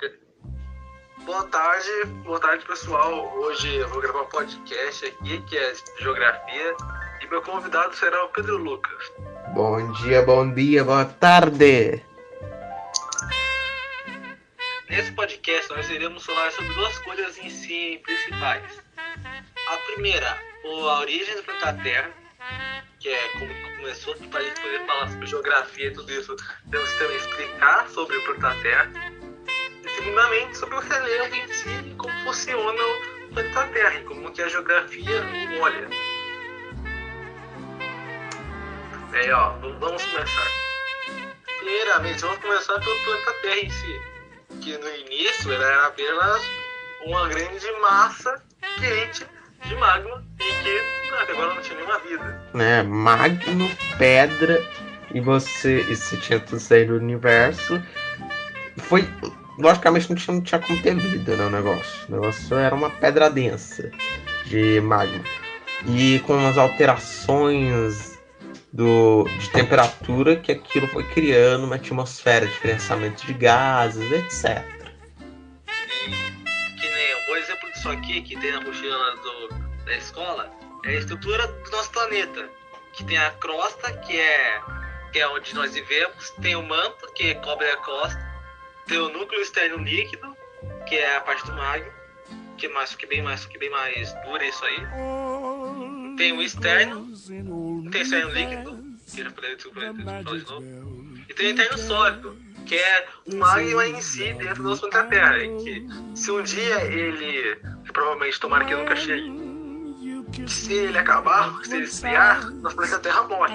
Ok. Boa tarde pessoal. Hoje eu vou gravar um podcast aqui que é Geografia e meu convidado será o Pedro Lucas. Bom dia, boa tarde. Nesse podcast nós iremos falar sobre duas coisas em si principais. A primeira, a origem do planeta Terra, que é como começou, para a gente poder falar sobre geografia e tudo isso, temos que também explicar sobre o planeta Terra. E segundamente, sobre o relevo em si, como funciona o planeta Terra, como que a geografia olha. Bem, ó, vamos começar. Primeiramente, vamos começar pelo planeta Terra em si, que no início era apenas uma grande massa quente de magma e que até agora não tinha nenhuma vida. É, magma, pedra e você tinha tudo isso aí do universo. Foi, logicamente não tinha como ter vida, né, o negócio. O negócio era uma pedra densa de magma. E com as alterações de temperatura que aquilo foi criando, uma atmosfera, diferenciamento de gases, etc. Que nem um bom exemplo disso aqui que tem na mochila da escola é a estrutura do nosso planeta, que tem a crosta, que é onde nós vivemos, tem o manto, que cobre a crosta, tem o núcleo externo líquido, que é a parte do magma, que é bem mais dura isso aí. Tem o externo, tem o externo líquido, que já falei de novo, e tem o interno sólido, que é o magma em si dentro do nosso planeta Terra, que se um dia ele, provavelmente tomara que nunca chegue, se ele acabar, se ele esfriar, nosso planeta Terra morre.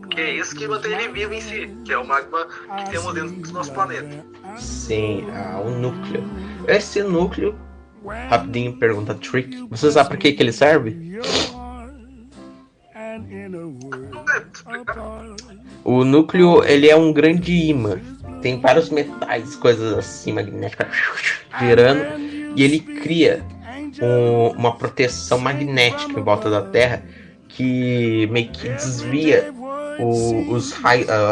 Porque é isso que mantém ele vivo em si, que é o magma que temos dentro do nosso planeta. Sim, o núcleo. Esse núcleo, rapidinho, pergunta trick, você sabe pra que ele serve? O núcleo, ele é um grande imã. Tem vários metais, coisas assim, magnéticas girando, e ele cria uma proteção magnética em volta da Terra, que meio que desvia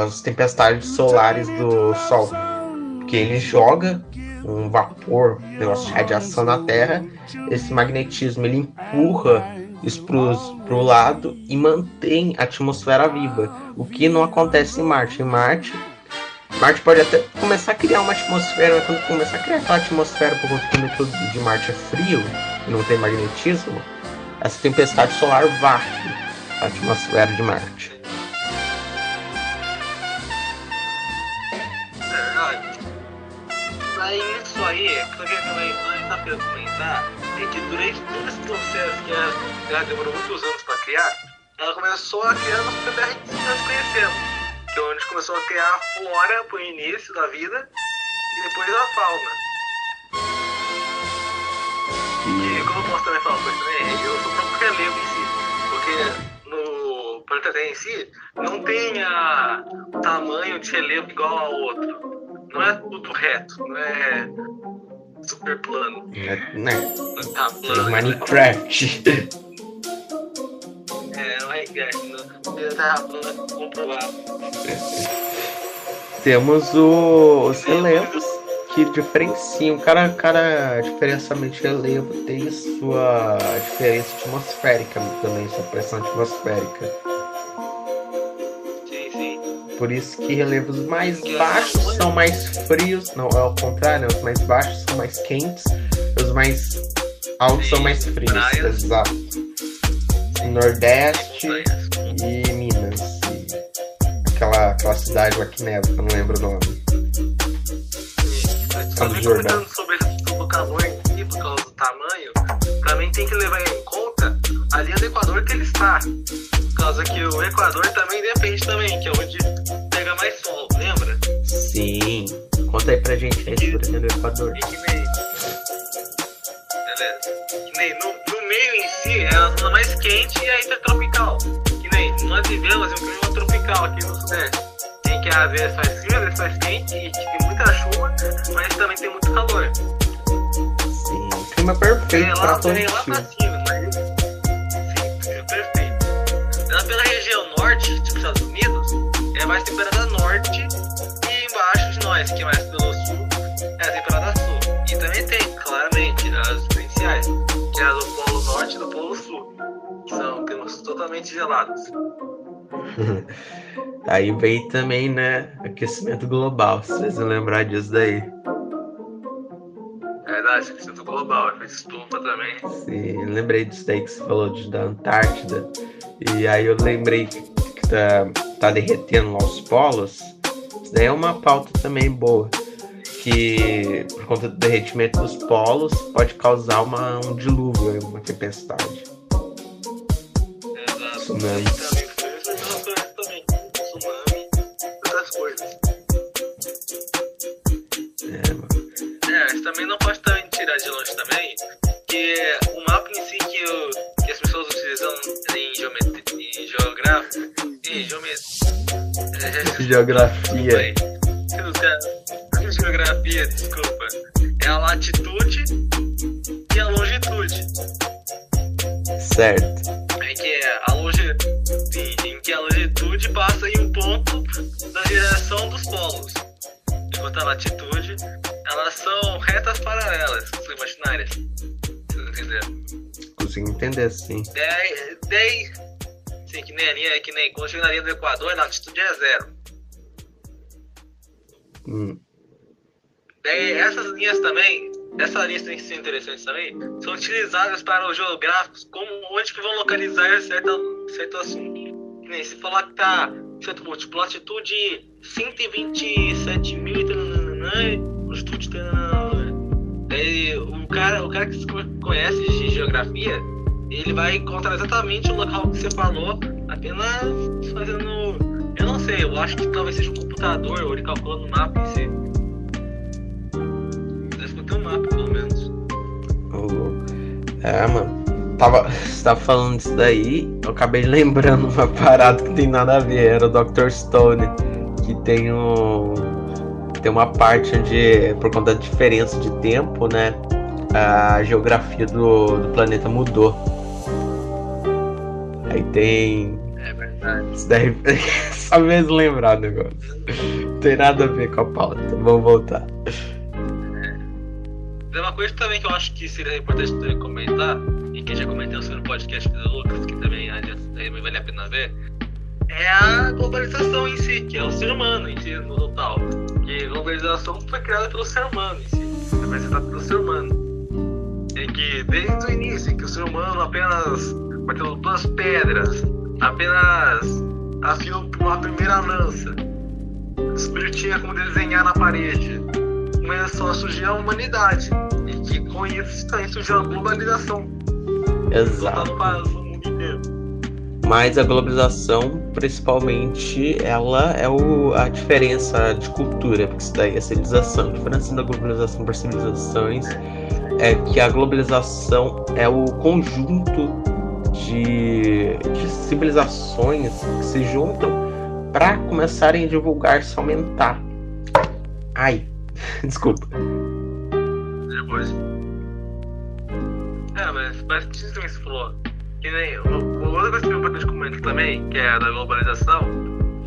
as tempestades solares do Sol, porque ele joga um vapor, um negócio de radiação na Terra. Esse magnetismo, ele empurra isso pro lado e mantém a atmosfera viva, o que não acontece em Marte. Marte pode até começar a criar uma atmosfera, mas quando começar a criar aquela atmosfera, por conta que tudo de Marte é frio e não tem magnetismo, essa tempestade solar varre a atmosfera de Marte. Aí isso aí, que eu queria comentar, é que durante todo esse processo que ela demorou muitos anos para criar, ela começou a criar uma superterra que nós conhecemos. Que onde começou a criar a flora pro início da vida e depois a fauna. E como eu posso também falar uma coisa também, eu sou o próprio relevo em si. Porque no planeta Terra em si não tem o tamanho de relevo igual ao outro. Não é tudo reto, não é super plano. Não. Tá plano. Minecraft. Temos os relevos que diferenciam. Cada diferenciamento de relevo tem sua diferença atmosférica também, sua pressão atmosférica. Sim. Por isso que relevos mais baixos são mais frios. Não, é ao contrário, os mais baixos são mais quentes, os mais altos são mais frios. Exato. Nordeste e Minas. E aquela cidade lá que neva, eu não lembro o nome. Mas também comentando sobre o calor aqui, por causa do tamanho, também tem que levar em conta a linha do Equador que ele está. Por causa que o Equador também depende também, que é onde pega mais sol, lembra? Sim. Conta aí pra gente a história do Equador. No meio em si é a zona mais quente e a intertropical. Que nem nós vivemos em um clima tropical aqui no Sudeste. Tem que haver faz frio, às vezes faz quente e tem muita chuva, mas também tem muito calor. Sim, o clima perfeito. Lá pra cima, mas. Sim, é perfeito. Lá pela região norte, tipo Estados Unidos, é mais temperada norte, e embaixo de nós, que é mais pelo sul, é a temperada ele tem claramente as diferenciais, que é do Polo Norte e do Polo Sul, que são climas totalmente gelados. Aí vem também, né, aquecimento global, se vocês vão lembrar disso daí. É verdade, aquecimento global, efeito estufa também. Sim, lembrei disso daí que você falou da Antártida, e aí eu lembrei que tá derretendo lá os polos. Isso daí é uma pauta também boa, que por conta do derretimento dos polos pode causar um dilúvio, uma tempestade. Exato. Tsunami. Também não posso tirar de longe também que o mapa em si que as pessoas utilizam em geografia, é a latitude e a longitude. Certo. Em que a longitude passa em um ponto na direção dos polos, enquanto a latitude elas são retas paralelas, são imaginárias. Vocês entenderam? Consigo entender, sim. Sim, que nem a linha, que nem quando chega na linha do Equador, a latitude é zero. Daí essas linhas também, essas linhas têm que ser interessantes também, são utilizadas para os geográficos como onde que vão localizar certo assunto. Que nem se falar que tá certo múltiplo, latitude 127.000 estudo o cara que conhece de geografia, ele vai encontrar exatamente o local que você falou, apenas fazendo, eu não sei, eu acho que talvez seja um computador ou ele calculando o mapa em si. Deve ter um mapa, pelo menos. Mano, você tava falando disso daí, eu acabei lembrando uma parada que não tem nada a ver, era o Dr. Stone, que tem Tem uma parte onde, por conta da diferença de tempo, né, a geografia do planeta mudou. Aí tem... É verdade. Isso daí... Só mesmo lembrar o negócio. Não tem nada a ver com a pauta. Vamos voltar. Tem uma coisa também que eu acho que seria importante comentar, e que já comentei no podcast do Lucas, que também vale a pena ver, é a globalização em si, que é o ser humano em si, no total. Que a globalização foi criada pelo ser humano em si, foi apresentada pelo ser humano. E que desde o início, que o ser humano apenas bateu duas pedras, apenas afiou uma primeira lança, descobriu como desenhar na parede, começou a surgir a humanidade, e que com isso também surgiu a globalização. Exato. Mas a globalização, principalmente, ela é a diferença de cultura, porque isso daí é civilização. A diferença da globalização para civilizações é que a globalização é o conjunto de civilizações que se juntam para começarem a divulgar-se, aumentar. Ai, desculpa. Depois. Mas o que você falou? Que nem outra coisa que eu importante comentar também, que é a da globalização,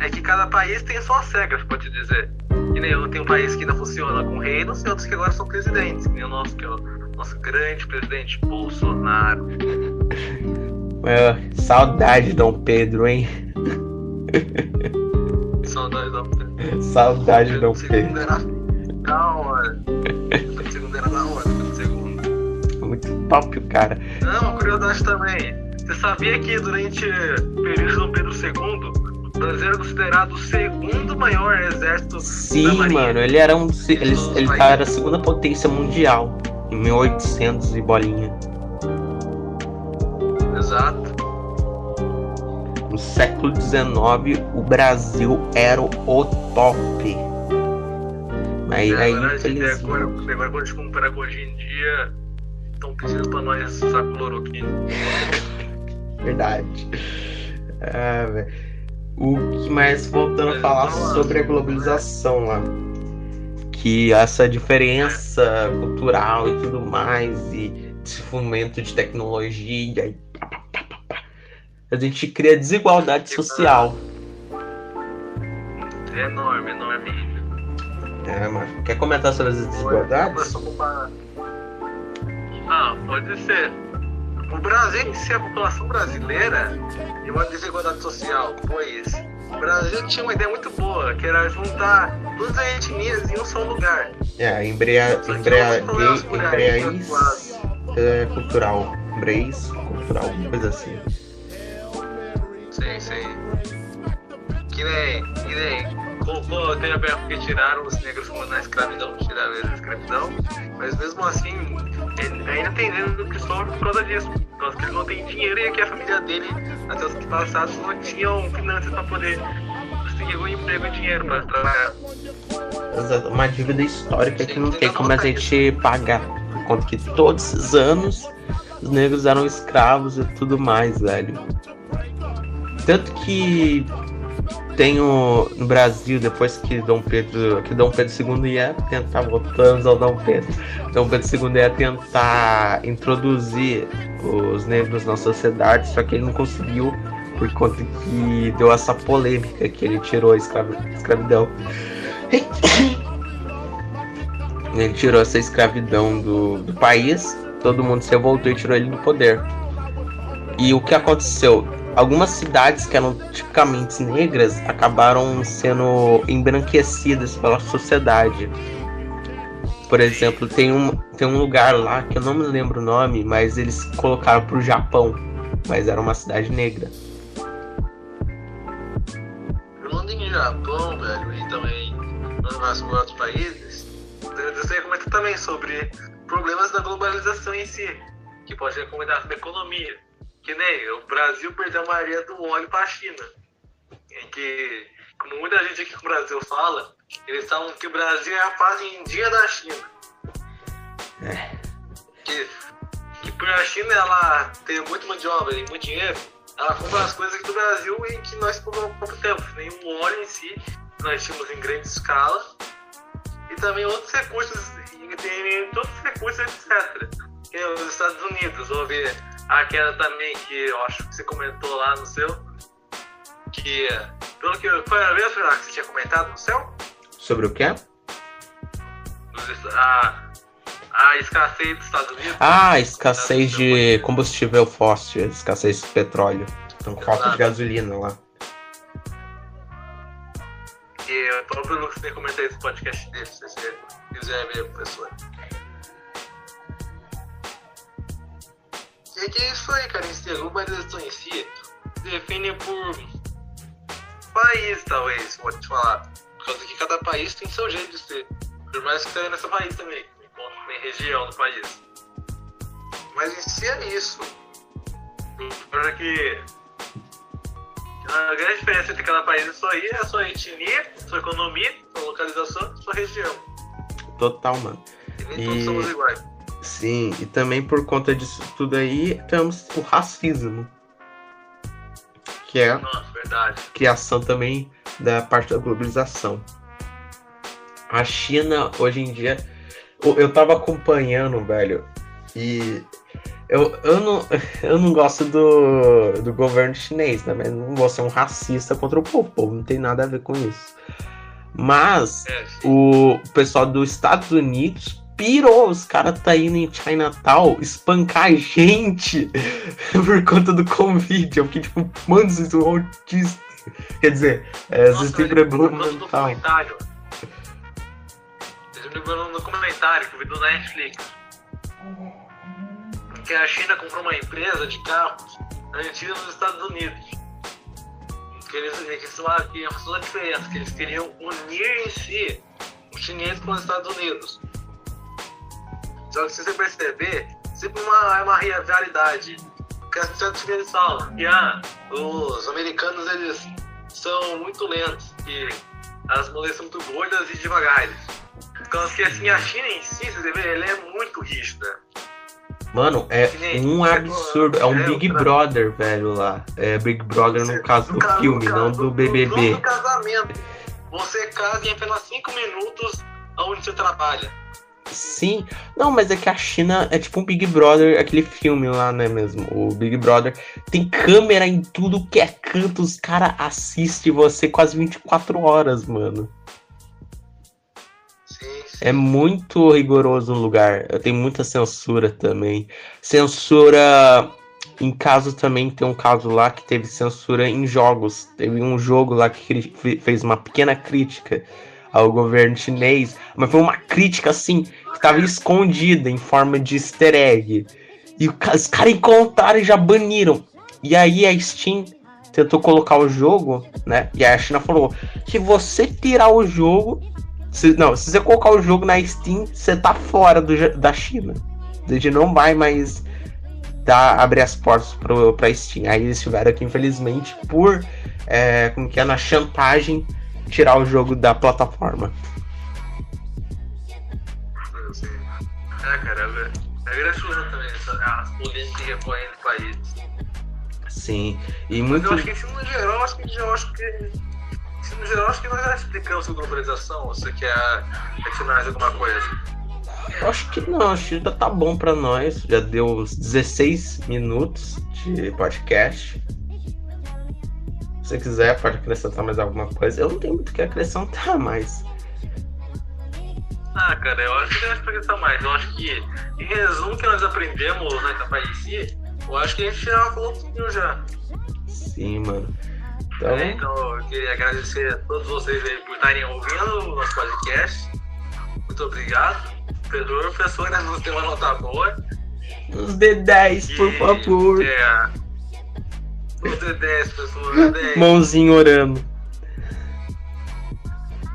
é que cada país tem suas regras, pode dizer. Que nem tem um país que ainda funciona com reinos e outros que agora são presidentes, que nem o nosso, que é o nosso grande presidente Bolsonaro. Meu, saudade de Dom Pedro, hein? Saudade de Dom Pedro. Segundo era da hora. Muito top, cara. Não, uma curiosidade também. Você sabia que durante o período de Dom Pedro II, o Brasil era considerado o segundo maior exército da Marinha? Sim, mano, ele era a segunda potência mundial, em 1800 e bolinha. Exato. No século XIX, o Brasil era o top. Mas aí, infelizmente... Agora quando a gente compara com hoje em dia, estão pedindo pra nós usar cloroquina. Verdade. O que mais voltando a falar sobre a globalização lá, que essa diferença cultural e tudo mais, e desenvolvimento de tecnologia e pá. A gente cria desigualdade social. É enorme, enorme. Mano, quer comentar sobre as desigualdades? Ah, pode ser. O Brasil em si, a população brasileira, e uma desigualdade social, pois o Brasil tinha uma ideia muito boa, que era juntar todas as etnias em um só lugar. É, embriaguez cultural, coisa assim. Sim, sim. Que nem... Colocou, teve a perna porque tiraram os negros na escravidão, tiraram eles da escravidão, mas mesmo assim, ele ainda tem negro que sofre por causa disso, por causa que ele não tem dinheiro e que a família dele, até os passados, não tinham finanças para poder conseguir um emprego e dinheiro para trabalhar. Uma dívida histórica que não tem como a gente pagar, por conta que todos esses anos os negros eram escravos e tudo mais, velho. Tanto que no Brasil, depois que Dom Pedro II ia tentar, voltamos ao Dom Pedro II ia tentar introduzir os negros na sociedade, só que ele não conseguiu, por conta que deu essa polêmica que ele tirou a escravidão. Ele tirou essa escravidão do país, todo mundo se revoltou e tirou ele do poder. E o que aconteceu? Algumas cidades que eram tipicamente negras acabaram sendo embranquecidas pela sociedade. Por exemplo, tem um lugar lá que eu não me lembro o nome, mas eles colocaram pro Japão, mas era uma cidade negra. Eu andei no Japão, velho, e também nos outros países. Eu sei comentar também sobre problemas da globalização em si, que pode ser comentar da economia. Que nem o Brasil perdeu a maioria do óleo para a China. Em que, como muita gente aqui no Brasil fala, eles falam que o Brasil é a fazendinha da China. É. Que por a China ela tem muito mão de obra e muito dinheiro, ela compra as coisas aqui do Brasil e que nós compramos pouco tempo. Nem o óleo em si, que nós tínhamos em grande escala, e também outros recursos, e tem todos os recursos, etc. Que os Estados Unidos, houve aquela também que eu acho que você comentou lá no seu, que pelo que foi a mesma que você tinha comentado no seu? Sobre o quê? A escassez dos Estados Unidos. Ah, escassez de combustível fóssil, escassez de petróleo. Então, falta de gasolina lá. E o próprio Lucas tem comentado esse podcast dele, se você quiser ver, professor. É que é isso aí, cara, a globalização em si define por país, talvez, pode te falar. Por causa que cada país tem seu jeito de ser. Por mais que tenha nesse país também, tem região do país. Mas em si é isso. Para que a grande diferença entre cada país é só aí, é a sua etnia, sua economia, sua localização, sua região. Total, mano. E nem todos somos iguais. Sim, e também por conta disso tudo aí, temos o racismo, que é a criação também da parte da globalização. A China, hoje em dia, eu tava acompanhando, velho, e eu não gosto do governo chinês, né? Mas não vou ser um racista contra o povo não tem nada a ver com isso. Mas o pessoal dos Estados Unidos pirou, os caras tá indo em Chinatown espancar gente por conta do Covid. Eu fiquei tipo, mano, vocês são autistas. Quer dizer, vocês têm problema mental. Vocês me lembraram no documentário que eu vi do Netflix, que a China comprou uma empresa de carros antiga nos Estados Unidos. Que eles falaram que a sua diferença, que eles queriam unir em si os chineses com os Estados Unidos. Só que se você perceber, sempre é uma realidade. Porque as pessoas falam que os americanos eles são muito lentos, que as mulheres são muito gordas e devagares. Então, que assim, a China em si, você vê, ela é muito rígida. Mano, é um absurdo. É um Big Brother, velho, lá. É Big Brother no caso do filme, não do BBB. No casamento, você casa em apenas 5 minutos aonde você trabalha. Sim, não, mas é que a China é tipo um Big Brother, aquele filme lá, né, mesmo, o Big Brother, tem câmera em tudo que é canto, os caras assistem você quase 24 horas, mano. Sim, sim. É muito rigoroso o lugar. Tem muita censura também. Censura em caso também, tem um caso lá que teve censura em jogos. Teve um jogo lá que fez uma pequena crítica ao governo chinês, mas foi uma crítica assim, que estava escondida em forma de easter egg. E os caras encontraram e já baniram. E aí a Steam tentou colocar o jogo, né? E a China falou, se você tirar o jogo... Se você colocar o jogo na Steam, você tá fora da China. A gente não vai mais abrir as portas pra Steam. Aí eles tiveram que, infelizmente, por na chantagem, tirar o jogo da plataforma. Cara, é gracioso também as políticas que põem no país. Sim, e muito... Eu acho que no geral, acho que nós já explicamos sobre globalização, ou você quer adicionar alguma coisa? Acho que não, acho que já tá bom pra nós. Já deu uns 16 minutos de podcast. Se você quiser, pode acrescentar mais alguma coisa. Eu não tenho muito o que acrescentar mais. Ah, cara, eu acho que não tem mais pra acrescentar mais. Eu acho que, em resumo, que nós aprendemos na campanha em si, eu acho que a gente já falou tudo já. Sim, mano. Então, eu queria agradecer a todos vocês aí por estarem ouvindo o nosso podcast. Muito obrigado. Pedro, professor, nós vamos ter uma nota boa. Os D10, por favor. Os D10, professor, os D10. Mãozinho orando.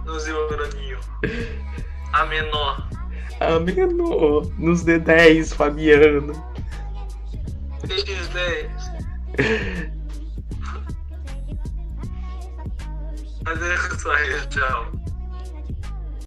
Mãozinho oraninho. A menor. Nos D10, Fabiano. X10. Mas é isso aí, tchau.